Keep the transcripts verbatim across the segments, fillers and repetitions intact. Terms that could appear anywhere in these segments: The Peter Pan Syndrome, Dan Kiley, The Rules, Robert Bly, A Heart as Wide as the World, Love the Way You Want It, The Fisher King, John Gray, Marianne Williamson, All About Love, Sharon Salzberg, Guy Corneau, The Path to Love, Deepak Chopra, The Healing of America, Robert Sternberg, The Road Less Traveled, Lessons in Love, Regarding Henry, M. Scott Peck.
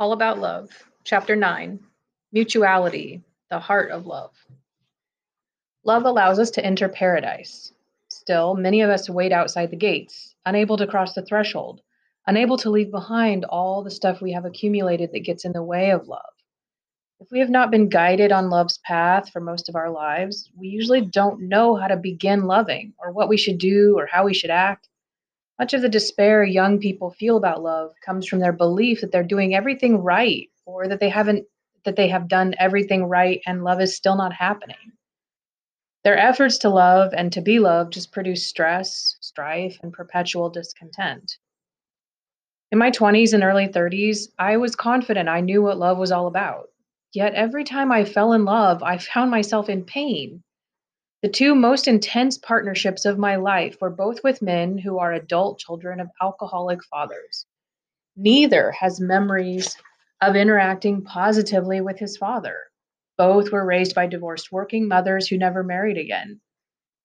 All About Love, Chapter nine, Mutuality, the Heart of Love. Love allows us to enter paradise. Still, many of us wait outside the gates, unable to cross the threshold, unable to leave behind all the stuff we have accumulated that gets in the way of love. If we have not been guided on love's path for most of our lives, we usually don't know how to begin loving, or what we should do, or how we should act. Much of the despair young people feel about love comes from their belief that they're doing everything right, or that they haven't, that they have done everything right and love is still not happening. Their efforts to love and to be loved just produce stress, strife, and perpetual discontent. In my twenties and early thirties, I was confident I knew what love was all about. Yet every time I fell in love, I found myself in pain. The two most intense partnerships of my life were both with men who are adult children of alcoholic fathers. Neither has memories of interacting positively with his father. Both were raised by divorced working mothers who never married again.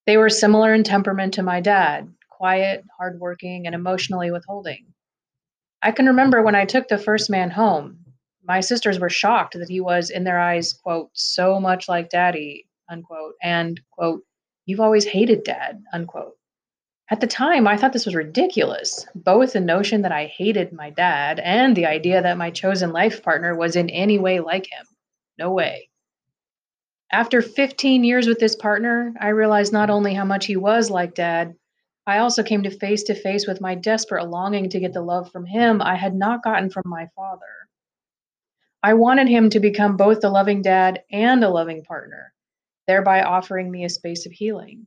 They were similar in temperament to my dad, quiet, hardworking, and emotionally withholding. I can remember when I took the first man home, my sisters were shocked that he was, in their eyes, quote, so much like daddy, unquote, and, quote, you've always hated dad, unquote. At the time, I thought this was ridiculous, both the notion that I hated my dad and the idea that my chosen life partner was in any way like him. No way. After fifteen years with this partner, I realized not only how much he was like dad, I also came to face to face with my desperate longing to get the love from him I had not gotten from my father. I wanted him to become both a loving dad and a loving partner, thereby offering me a space of healing.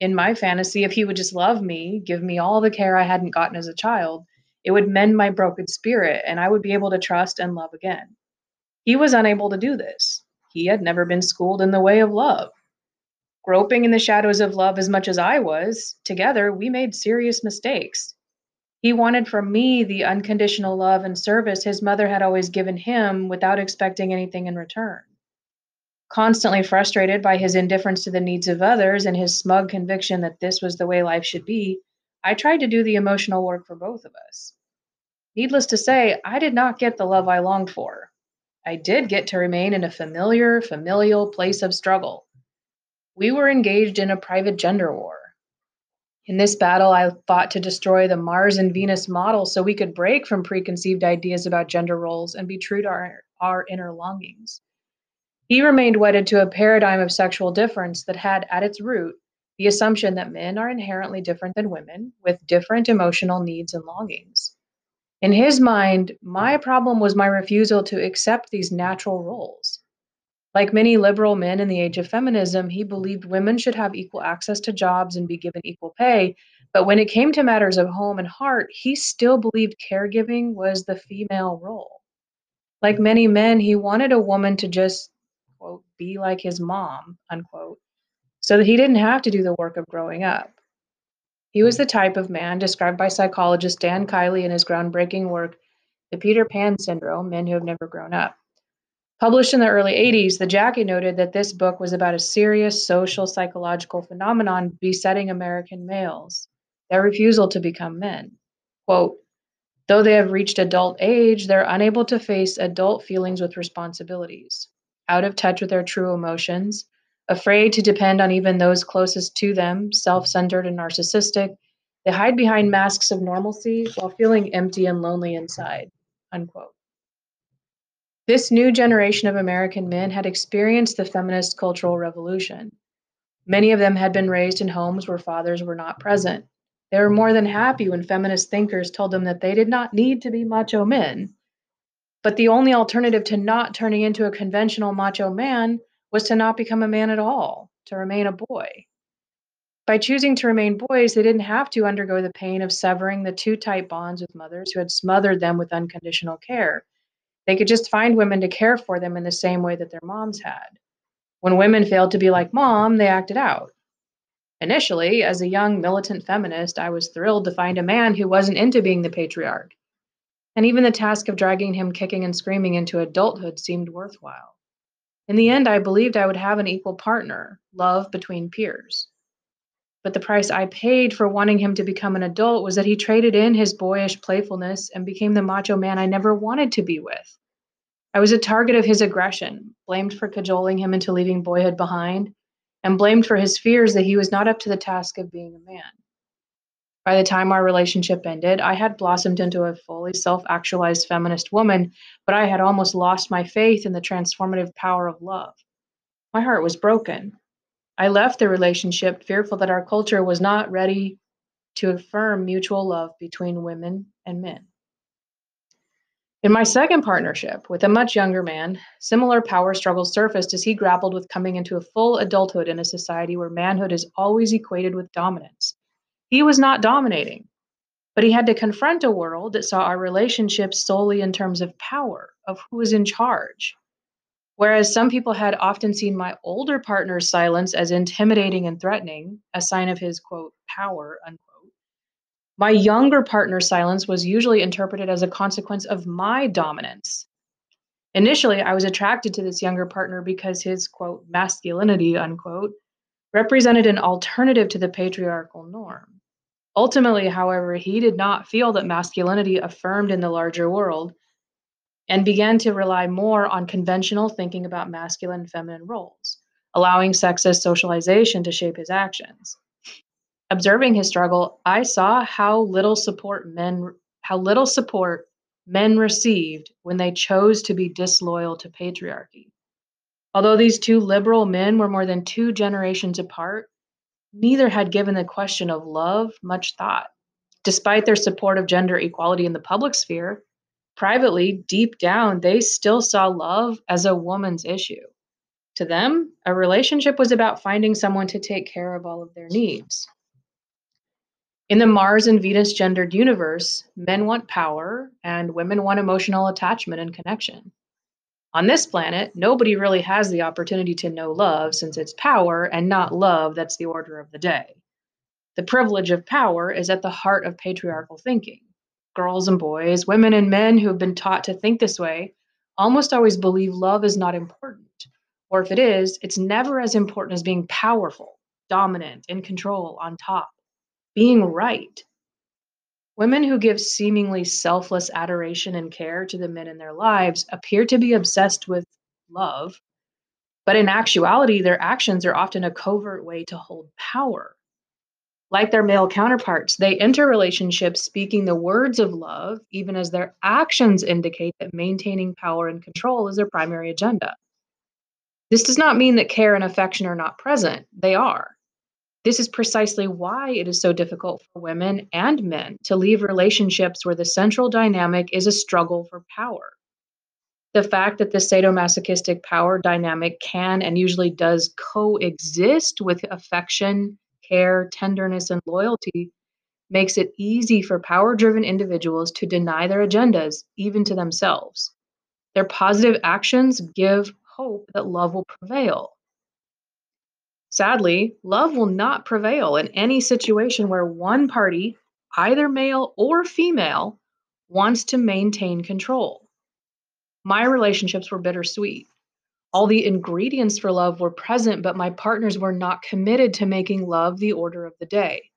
In my fantasy, if he would just love me, give me all the care I hadn't gotten as a child, it would mend my broken spirit and I would be able to trust and love again. He was unable to do this. He had never been schooled in the way of love. Groping in the shadows of love as much as I was, together we made serious mistakes. He wanted from me the unconditional love and service his mother had always given him without expecting anything in return. Constantly frustrated by his indifference to the needs of others and his smug conviction that this was the way life should be, I tried to do the emotional work for both of us. Needless to say, I did not get the love I longed for. I did get to remain in a familiar, familial place of struggle. We were engaged in a private gender war. In this battle, I fought to destroy the Mars and Venus model so we could break from preconceived ideas about gender roles and be true to our, our inner longings. He remained wedded to a paradigm of sexual difference that had at its root the assumption that men are inherently different than women with different emotional needs and longings. In his mind, my problem was my refusal to accept these natural roles. Like many liberal men in the age of feminism, he believed women should have equal access to jobs and be given equal pay. But when it came to matters of home and heart, he still believed caregiving was the female role. Like many men, he wanted a woman to just, quote, be like his mom, unquote, so that he didn't have to do the work of growing up. He was the type of man described by psychologist Dan Kiley in his groundbreaking work, The Peter Pan Syndrome, Men Who Have Never Grown Up. Published in the early eighties, the Jackie noted that this book was about a serious social psychological phenomenon besetting American males, their refusal to become men. Quote, though they have reached adult age, they're unable to face adult feelings with responsibilities, out of touch with their true emotions, afraid to depend on even those closest to them, self-centered and narcissistic. They hide behind masks of normalcy while feeling empty and lonely inside, unquote. This new generation of American men had experienced the feminist cultural revolution. Many of them had been raised in homes where fathers were not present. They were more than happy when feminist thinkers told them that they did not need to be macho men, but the only alternative to not turning into a conventional macho man was to not become a man at all, to remain a boy. By choosing to remain boys, they didn't have to undergo the pain of severing the too tight bonds with mothers who had smothered them with unconditional care. They could just find women to care for them in the same way that their moms had. When women failed to be like mom, they acted out. Initially, as a young militant feminist, I was thrilled to find a man who wasn't into being the patriarch. And even the task of dragging him kicking and screaming into adulthood seemed worthwhile. In the end, I believed I would have an equal partner, love between peers. But the price I paid for wanting him to become an adult was that he traded in his boyish playfulness and became the macho man I never wanted to be with, I was a target of his aggression, blamed for cajoling him into leaving boyhood behind, and blamed for his fears that he was not up to the task of being a man. By the time our relationship ended, I had blossomed into a fully self-actualized feminist woman, but I had almost lost my faith in the transformative power of love. My heart was broken. I left the relationship fearful that our culture was not ready to affirm mutual love between women and men. In my second partnership, with a much younger man, similar power struggles surfaced as he grappled with coming into a full adulthood in a society where manhood is always equated with dominance. He was not dominating, but he had to confront a world that saw our relationship solely in terms of power, of who is in charge. Whereas some people had often seen my older partner's silence as intimidating and threatening, a sign of his, quote, power, unquote, my younger partner's silence was usually interpreted as a consequence of my dominance. Initially, I was attracted to this younger partner because his, quote, masculinity, unquote, represented an alternative to the patriarchal norm. Ultimately, however, he did not feel that masculinity affirmed in the larger world and began to rely more on conventional thinking about masculine and feminine roles, allowing sexist socialization to shape his actions. Observing his struggle, I saw how little support men how little support men received when they chose to be disloyal to patriarchy. Although these two liberal men were more than two generations apart, neither had given the question of love much thought. Despite their support of gender equality in the public sphere, privately, deep down, they still saw love as a woman's issue. To them, a relationship was about finding someone to take care of all of their needs. In the Mars and Venus gendered universe, men want power and women want emotional attachment and connection. On this planet, nobody really has the opportunity to know love, since it's power and not love that's the order of the day. The privilege of power is at the heart of patriarchal thinking. Girls and boys, women and men who have been taught to think this way almost always believe love is not important. Or if it is, it's never as important as being powerful, dominant, in control, on top, being right. Women who give seemingly selfless adoration and care to the men in their lives appear to be obsessed with love, but in actuality, their actions are often a covert way to hold power. Like their male counterparts, they enter relationships speaking the words of love, even as their actions indicate that maintaining power and control is their primary agenda. This does not mean that care and affection are not present. They are. This is precisely why it is so difficult for women and men to leave relationships where the central dynamic is a struggle for power. The fact that the sadomasochistic power dynamic can and usually does coexist with affection, care, tenderness, and loyalty makes it easy for power-driven individuals to deny their agendas, even to themselves. Their positive actions give hope that love will prevail. Sadly, love will not prevail in any situation where one party, either male or female, wants to maintain control. My relationships were bittersweet. All the ingredients for love were present, but my partners were not committed to making love the order of the day.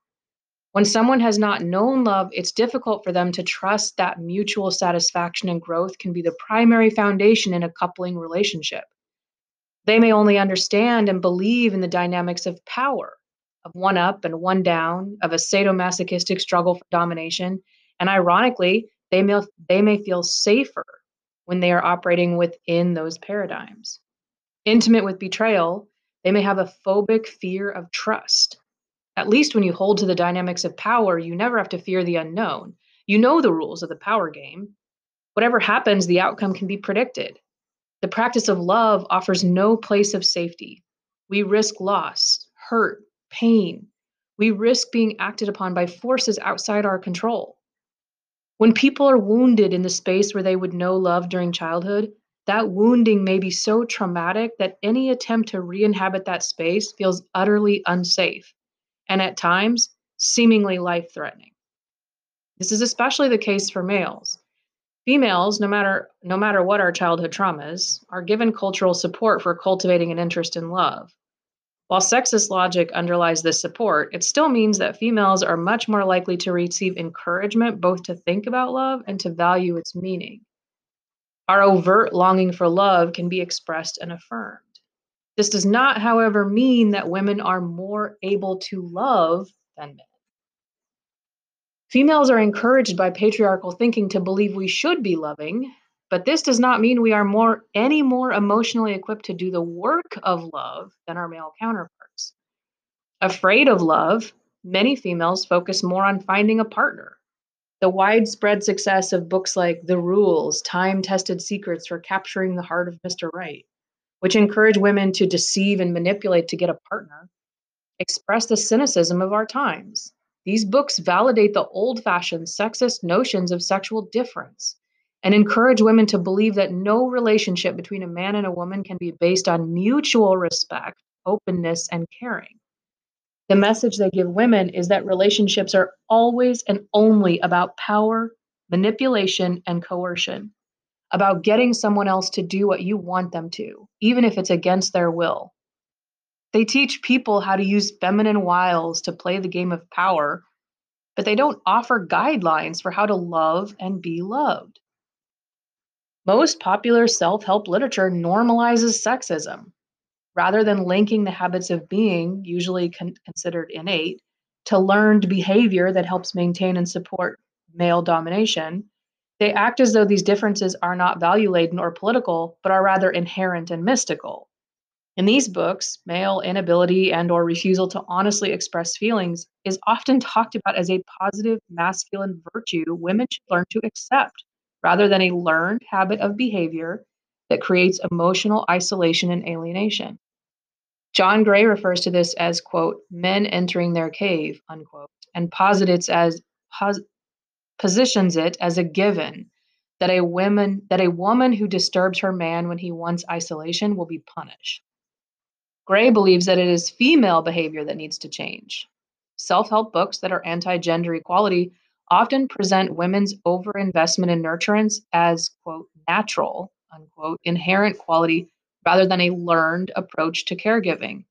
When someone has not known love, it's difficult for them to trust that mutual satisfaction and growth can be the primary foundation in a coupling relationship. They may only understand and believe in the dynamics of power, of one up and one down, of a sadomasochistic struggle for domination, and ironically, they may, they may feel safer when they are operating within those paradigms. Intimate with betrayal, they may have a phobic fear of trust. At least when you hold to the dynamics of power, you never have to fear the unknown. You know the rules of the power game. Whatever happens, the outcome can be predicted. The practice of love offers no place of safety. We risk loss, hurt, pain. We risk being acted upon by forces outside our control. When people are wounded in the space where they would know love during childhood, that wounding may be so traumatic that any attempt to re-inhabit that space feels utterly unsafe, and at times, seemingly life-threatening. This is especially the case for males. Females, no matter, no matter what our childhood traumas, are given cultural support for cultivating an interest in love. While sexist logic underlies this support, it still means that females are much more likely to receive encouragement both to think about love and to value its meaning. Our overt longing for love can be expressed and affirmed. This does not, however, mean that women are more able to love than men. Females are encouraged by patriarchal thinking to believe we should be loving, but this does not mean we are more any more emotionally equipped to do the work of love than our male counterparts. Afraid of love, many females focus more on finding a partner. The widespread success of books like The Rules, Time-Tested Secrets for Capturing the Heart of Mister Right, which encourage women to deceive and manipulate to get a partner, express the cynicism of our times. These books validate the old-fashioned sexist notions of sexual difference and encourage women to believe that no relationship between a man and a woman can be based on mutual respect, openness, and caring. The message they give women is that relationships are always and only about power, manipulation, and coercion, about getting someone else to do what you want them to, even if it's against their will. They teach people how to use feminine wiles to play the game of power, but they don't offer guidelines for how to love and be loved. Most popular self-help literature normalizes sexism. Rather than linking the habits of being, usually con- considered innate, to learned behavior that helps maintain and support male domination, they act as though these differences are not value-laden or political, but are rather inherent and mystical. In these books, male inability and or refusal to honestly express feelings is often talked about as a positive masculine virtue women should learn to accept, rather than a learned habit of behavior that creates emotional isolation and alienation. John Gray refers to this as, quote, men entering their cave, unquote, and posits as pos- positions it as a given that a woman that a woman who disturbs her man when he wants isolation will be punished. Gray believes that it is female behavior that needs to change. Self-help books that are anti-gender equality often present women's overinvestment in nurturance as, quote, natural, unquote, inherent quality rather than a learned approach to caregiving.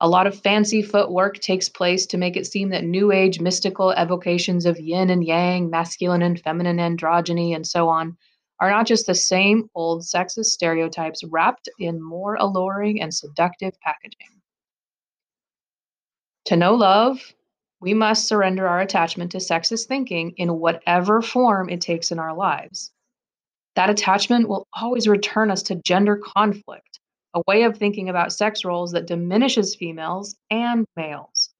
A lot of fancy footwork takes place to make it seem that New Age mystical evocations of yin and yang, masculine and feminine androgyny, and so on, are not just the same old sexist stereotypes wrapped in more alluring and seductive packaging. To know love, we must surrender our attachment to sexist thinking in whatever form it takes in our lives. That attachment will always return us to gender conflict, a way of thinking about sex roles that diminishes females and males.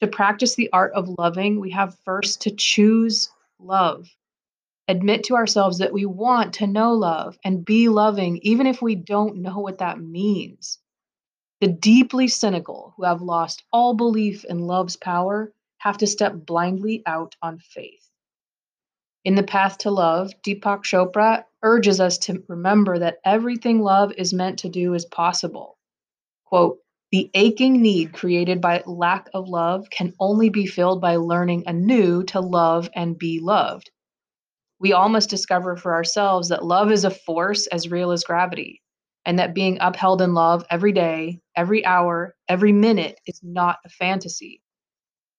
To practice the art of loving, we have first to choose love. Admit to ourselves that we want to know love and be loving, even if we don't know what that means. The deeply cynical who have lost all belief in love's power have to step blindly out on faith. In The Path to Love, Deepak Chopra urges us to remember that everything love is meant to do is possible. Quote, the aching need created by lack of love can only be filled by learning anew to love and be loved. We all must discover for ourselves that love is a force as real as gravity, and that being upheld in love every day, every hour, every minute is not a fantasy.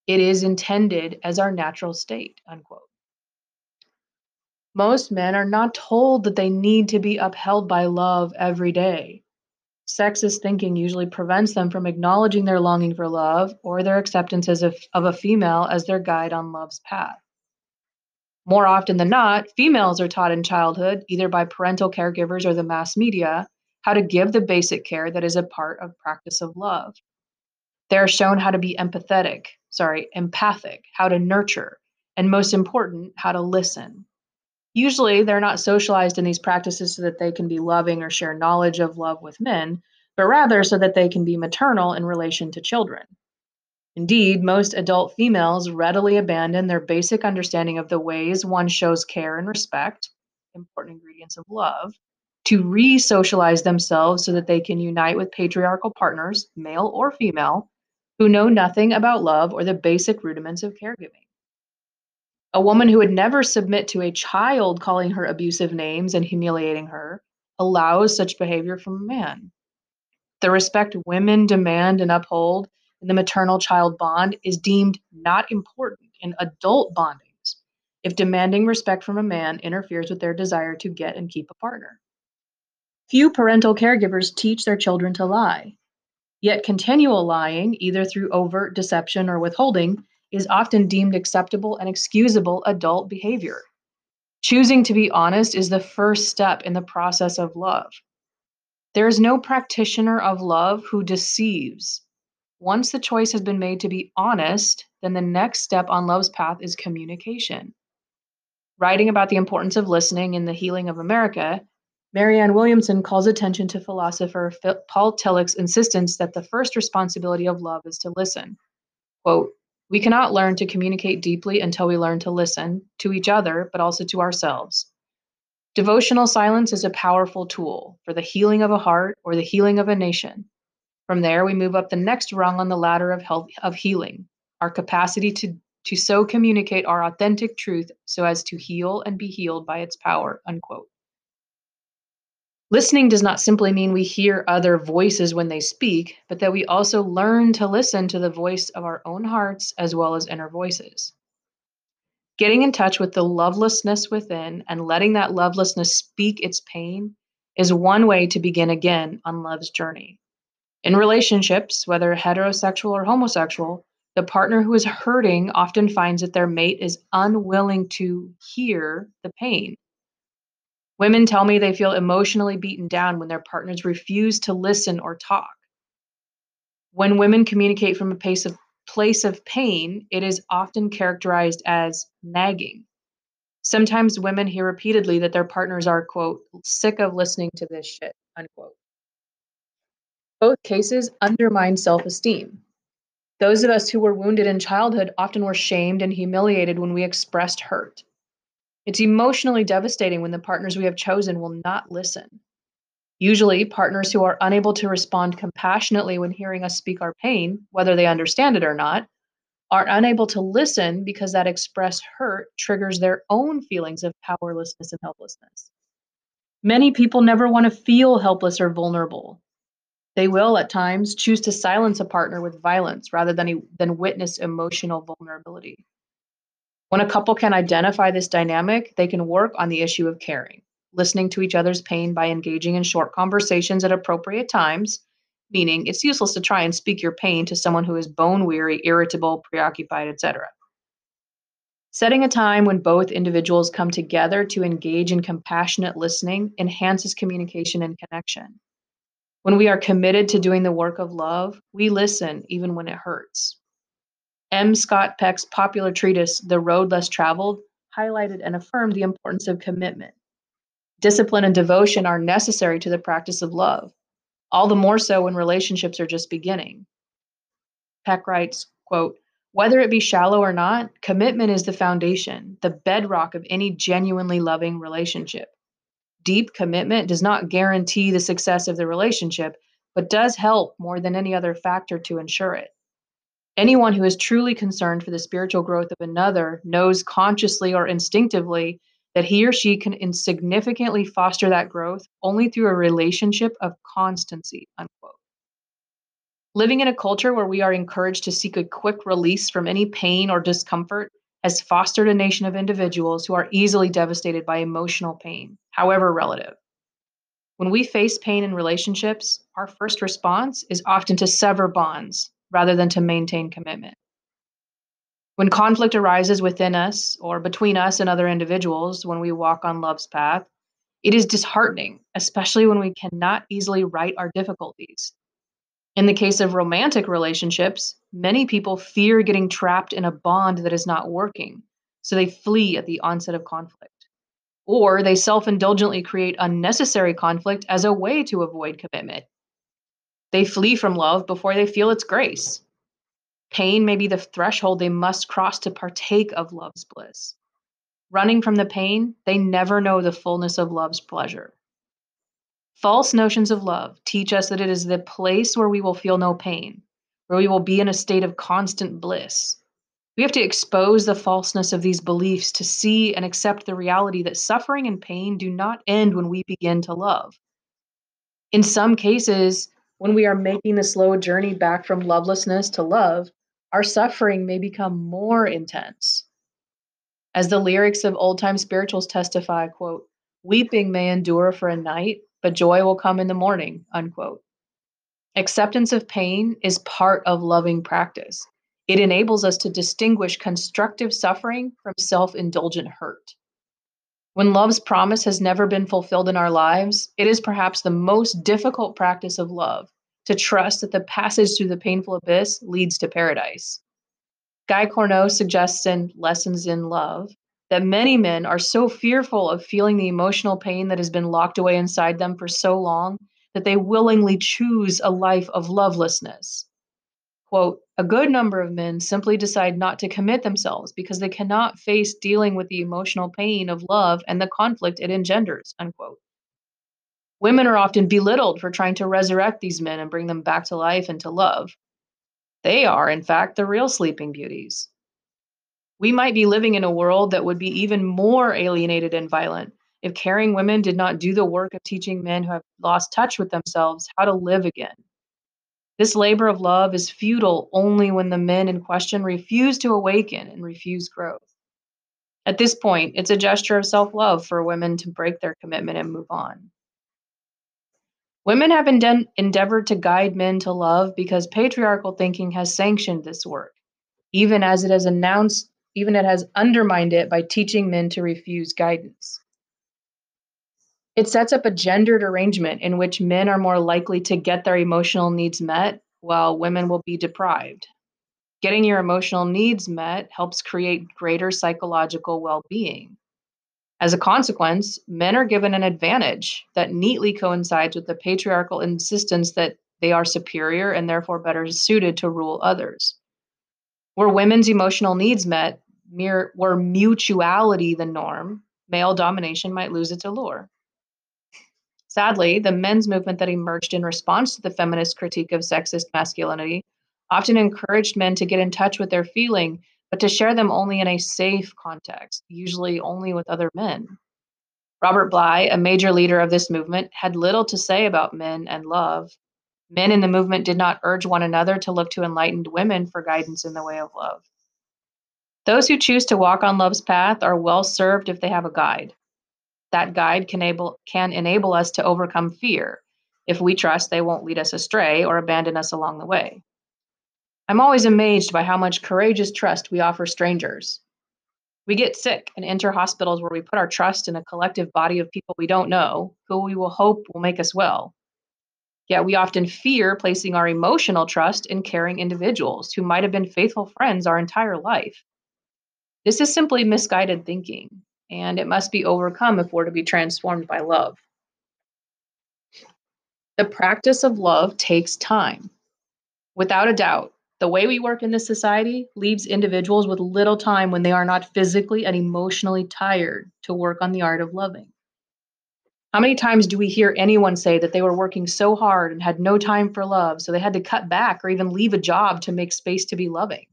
It is intended as our natural state, unquote. Most men are not told that they need to be upheld by love every day. Sexist thinking usually prevents them from acknowledging their longing for love or their acceptance as a, of a female as their guide on love's path. More often than not, females are taught in childhood, either by parental caregivers or the mass media, how to give the basic care that is a part of practice of love. They're shown how to be empathetic, sorry, empathic, how to nurture, and most important, how to listen. Usually, they're not socialized in these practices so that they can be loving or share knowledge of love with men, but rather so that they can be maternal in relation to children. Indeed, most adult females readily abandon their basic understanding of the ways one shows care and respect, important ingredients of love, to re-socialize themselves so that they can unite with patriarchal partners, male or female, who know nothing about love or the basic rudiments of caregiving. A woman who would never submit to a child calling her abusive names and humiliating her allows such behavior from a man. The respect women demand and uphold in the maternal-child bond is deemed not important in adult bondings, if demanding respect from a man interferes with their desire to get and keep a partner. Few parental caregivers teach their children to lie, yet continual lying, either through overt deception or withholding, is often deemed acceptable and excusable adult behavior. Choosing to be honest is the first step in the process of love. There is no practitioner of love who deceives. Once the choice has been made to be honest, then the next step on love's path is communication. Writing about the importance of listening in The Healing of America, Marianne Williamson calls attention to philosopher Paul Tillich's insistence that the first responsibility of love is to listen. Quote, "We cannot learn to communicate deeply until we learn to listen to each other, but also to ourselves. Devotional silence is a powerful tool for the healing of a heart or the healing of a nation. From there, we move up the next rung on the ladder of health, of healing, our capacity to, to so communicate our authentic truth so as to heal and be healed by its power," unquote. Listening does not simply mean we hear other voices when they speak, but that we also learn to listen to the voice of our own hearts as well as inner voices. Getting in touch with the lovelessness within and letting that lovelessness speak its pain is one way to begin again on love's journey. In relationships, whether heterosexual or homosexual, the partner who is hurting often finds that their mate is unwilling to hear the pain. Women tell me they feel emotionally beaten down when their partners refuse to listen or talk. When women communicate from a place of, place of pain, it is often characterized as nagging. Sometimes women hear repeatedly that their partners are, quote, "sick of listening to this shit," unquote. Both cases undermine self-esteem. Those of us who were wounded in childhood often were shamed and humiliated when we expressed hurt. It's emotionally devastating when the partners we have chosen will not listen. Usually, partners who are unable to respond compassionately when hearing us speak our pain, whether they understand it or not, are unable to listen because that expressed hurt triggers their own feelings of powerlessness and helplessness. Many people never want to feel helpless or vulnerable. They will, at times, choose to silence a partner with violence rather than, than witness emotional vulnerability. When a couple can identify this dynamic, they can work on the issue of caring, listening to each other's pain by engaging in short conversations at appropriate times, meaning it's useless to try and speak your pain to someone who is bone weary, irritable, preoccupied, et cetera. Setting a time when both individuals come together to engage in compassionate listening enhances communication and connection. When we are committed to doing the work of love, we listen even when it hurts. M. Scott Peck's popular treatise, The Road Less Traveled, highlighted and affirmed the importance of commitment. Discipline and devotion are necessary to the practice of love, all the more so when relationships are just beginning. Peck writes, quote, "Whether it be shallow or not, commitment is the foundation, the bedrock of any genuinely loving relationship. Deep commitment does not guarantee the success of the relationship, but does help more than any other factor to ensure it. Anyone who is truly concerned for the spiritual growth of another knows consciously or instinctively that he or she can significantly foster that growth only through a relationship of constancy," unquote. Living in a culture where we are encouraged to seek a quick release from any pain or discomfort has fostered a nation of individuals who are easily devastated by emotional pain, however relative. When we face pain in relationships, our first response is often to sever bonds, rather than to maintain commitment. When conflict arises within us or between us and other individuals when we walk on love's path, it is disheartening, especially when we cannot easily right our difficulties. In the case of romantic relationships, many people fear getting trapped in a bond that is not working, so they flee at the onset of conflict. Or they self-indulgently create unnecessary conflict as a way to avoid commitment. They flee from love before they feel its grace. Pain may be the threshold they must cross to partake of love's bliss. Running from the pain, they never know the fullness of love's pleasure. False notions of love teach us that it is the place where we will feel no pain, where we will be in a state of constant bliss. We have to expose the falseness of these beliefs to see and accept the reality that suffering and pain do not end when we begin to love. In some cases, when we are making the slow journey back from lovelessness to love, our suffering may become more intense. As the lyrics of old-time spirituals testify, quote, weeping may endure for a night, but joy will come in the morning, unquote. Acceptance of pain is part of loving practice. It enables us to distinguish constructive suffering from self-indulgent hurt. When love's promise has never been fulfilled in our lives, it is perhaps the most difficult practice of love, to trust that the passage through the painful abyss leads to paradise. Guy Corneau suggests in Lessons in Love that many men are so fearful of feeling the emotional pain that has been locked away inside them for so long that they willingly choose a life of lovelessness. Quote, a good number of men simply decide not to commit themselves because they cannot face dealing with the emotional pain of love and the conflict it engenders, unquote. Women are often belittled for trying to resurrect these men and bring them back to life and to love. They are, in fact, the real sleeping beauties. We might be living in a world that would be even more alienated and violent if caring women did not do the work of teaching men who have lost touch with themselves how to live again. This labor of love is futile only when the men in question refuse to awaken and refuse growth. At this point, it's a gesture of self-love for women to break their commitment and move on. Women have ende- endeavored to guide men to love because patriarchal thinking has sanctioned this work, even as it has announced, even it has undermined it by teaching men to refuse guidance. It sets up a gendered arrangement in which men are more likely to get their emotional needs met, while women will be deprived. Getting your emotional needs met helps create greater psychological well-being. As a consequence, men are given an advantage that neatly coincides with the patriarchal insistence that they are superior and therefore better suited to rule others. Were women's emotional needs met, mere, were mutuality the norm, male domination might lose its allure. Sadly, the men's movement that emerged in response to the feminist critique of sexist masculinity often encouraged men to get in touch with their feeling, but to share them only in a safe context, usually only with other men. Robert Bly, a major leader of this movement, had little to say about men and love. Men in the movement did not urge one another to look to enlightened women for guidance in the way of love. Those who choose to walk on love's path are well served if they have a guide. That guide can enable, can enable us to overcome fear if we trust they won't lead us astray or abandon us along the way. I'm always amazed by how much courageous trust we offer strangers. We get sick and enter hospitals where we put our trust in a collective body of people we don't know, who we will hope will make us well. Yet we often fear placing our emotional trust in caring individuals who might have been faithful friends our entire life. This is simply misguided thinking, and it must be overcome if we're to be transformed by love. The practice of love takes time. Without a doubt, the way we work in this society leaves individuals with little time when they are not physically and emotionally tired to work on the art of loving. How many times do we hear anyone say that they were working so hard and had no time for love, so they had to cut back or even leave a job to make space to be loving?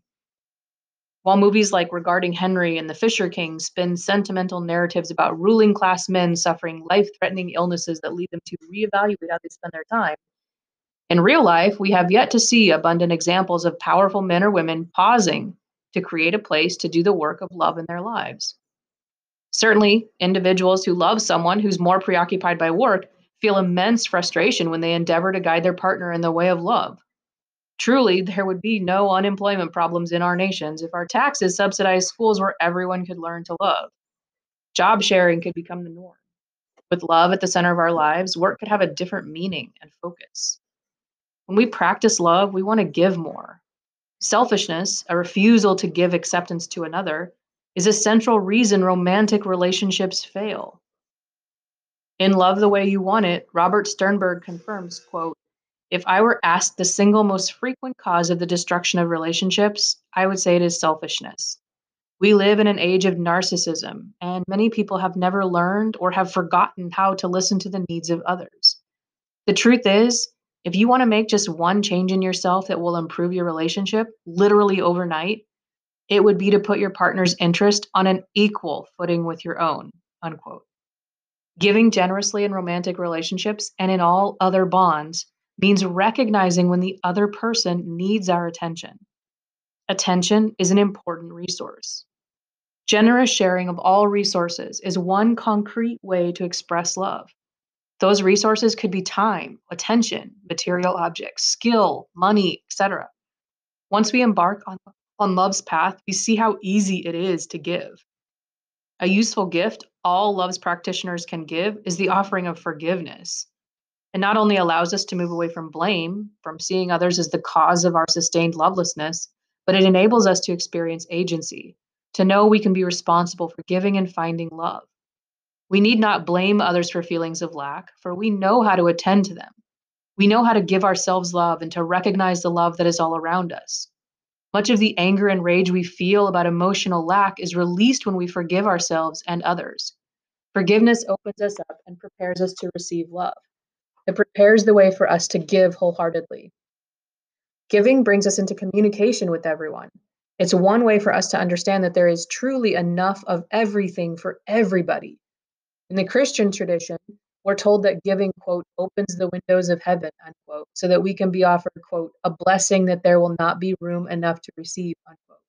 While movies like Regarding Henry and The Fisher King spin sentimental narratives about ruling class men suffering life-threatening illnesses that lead them to reevaluate how they spend their time, in real life, we have yet to see abundant examples of powerful men or women pausing to create a place to do the work of love in their lives. Certainly, individuals who love someone who's more preoccupied by work feel immense frustration when they endeavor to guide their partner in the way of love. Truly, there would be no unemployment problems in our nations if our taxes subsidized schools where everyone could learn to love. Job sharing could become the norm. With love at the center of our lives, work could have a different meaning and focus. When we practice love, we want to give more. Selfishness, a refusal to give acceptance to another, is a central reason romantic relationships fail. In Love the Way You Want It, Robert Sternberg confirms, quote, if I were asked the single most frequent cause of the destruction of relationships, I would say it is selfishness. We live in an age of narcissism, and many people have never learned or have forgotten how to listen to the needs of others. The truth is, if you want to make just one change in yourself that will improve your relationship, literally overnight, it would be to put your partner's interest on an equal footing with your own, unquote. Giving generously in romantic relationships and in all other bonds means recognizing when the other person needs our attention. Attention is an important resource. Generous sharing of all resources is one concrete way to express love. Those resources could be time, attention, material objects, skill, money, et cetera. Once we embark on, on love's path, we see how easy it is to give. A useful gift all love's practitioners can give is the offering of forgiveness. It not only allows us to move away from blame, from seeing others as the cause of our sustained lovelessness, but it enables us to experience agency, to know we can be responsible for giving and finding love. We need not blame others for feelings of lack, for we know how to attend to them. We know how to give ourselves love and to recognize the love that is all around us. Much of the anger and rage we feel about emotional lack is released when we forgive ourselves and others. Forgiveness opens us up and prepares us to receive love. It prepares the way for us to give wholeheartedly. Giving brings us into communication with everyone. It's one way for us to understand that there is truly enough of everything for everybody. In the Christian tradition, we're told that giving, quote, opens the windows of heaven, unquote, so that we can be offered, quote, a blessing that there will not be room enough to receive, unquote.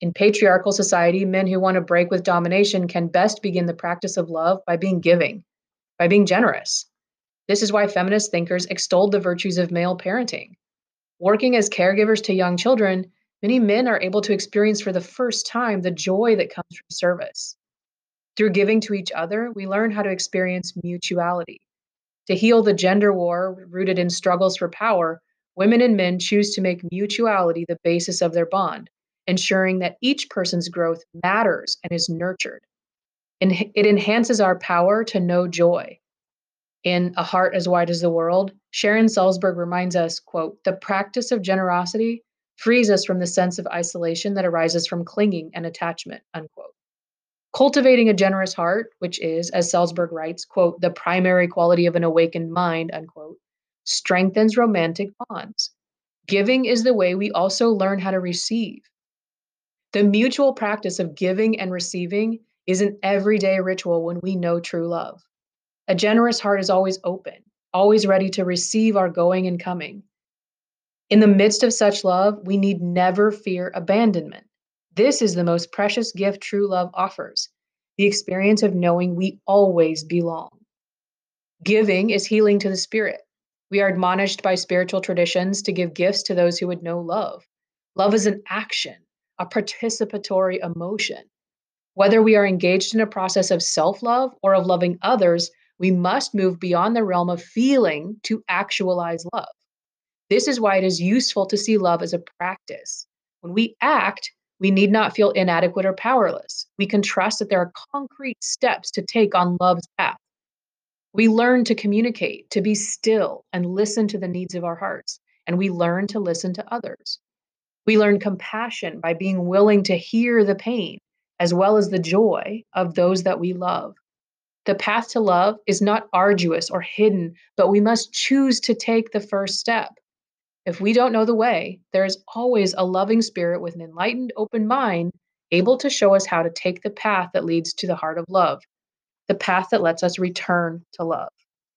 In patriarchal society, men who want to break with domination can best begin the practice of love by being giving, by being generous. This is why feminist thinkers extolled the virtues of male parenting. Working as caregivers to young children, many men are able to experience for the first time the joy that comes from service. Through giving to each other, we learn how to experience mutuality. To heal the gender war rooted in struggles for power, women and men choose to make mutuality the basis of their bond, ensuring that each person's growth matters and is nurtured. And it enhances our power to know joy. In A Heart as Wide as the World, Sharon Salzberg reminds us, quote, the practice of generosity frees us from the sense of isolation that arises from clinging and attachment, unquote. Cultivating a generous heart, which is, as Salzberg writes, quote, the primary quality of an awakened mind, unquote, strengthens romantic bonds. Giving is the way we also learn how to receive. The mutual practice of giving and receiving is an everyday ritual when we know true love. A generous heart is always open, always ready to receive our going and coming. In the midst of such love, we need never fear abandonment. This is the most precious gift true love offers, the experience of knowing we always belong. Giving is healing to the spirit. We are admonished by spiritual traditions to give gifts to those who would know love. Love is an action, a participatory emotion. Whether we are engaged in a process of self-love or of loving others, we must move beyond the realm of feeling to actualize love. This is why it is useful to see love as a practice. When we act, we need not feel inadequate or powerless. We can trust that there are concrete steps to take on love's path. We learn to communicate, to be still, and listen to the needs of our hearts. And we learn to listen to others. We learn compassion by being willing to hear the pain, as well as the joy of those that we love. The path to love is not arduous or hidden, but we must choose to take the first step. If we don't know the way, there is always a loving spirit with an enlightened, open mind able to show us how to take the path that leads to the heart of love, the path that lets us return to love.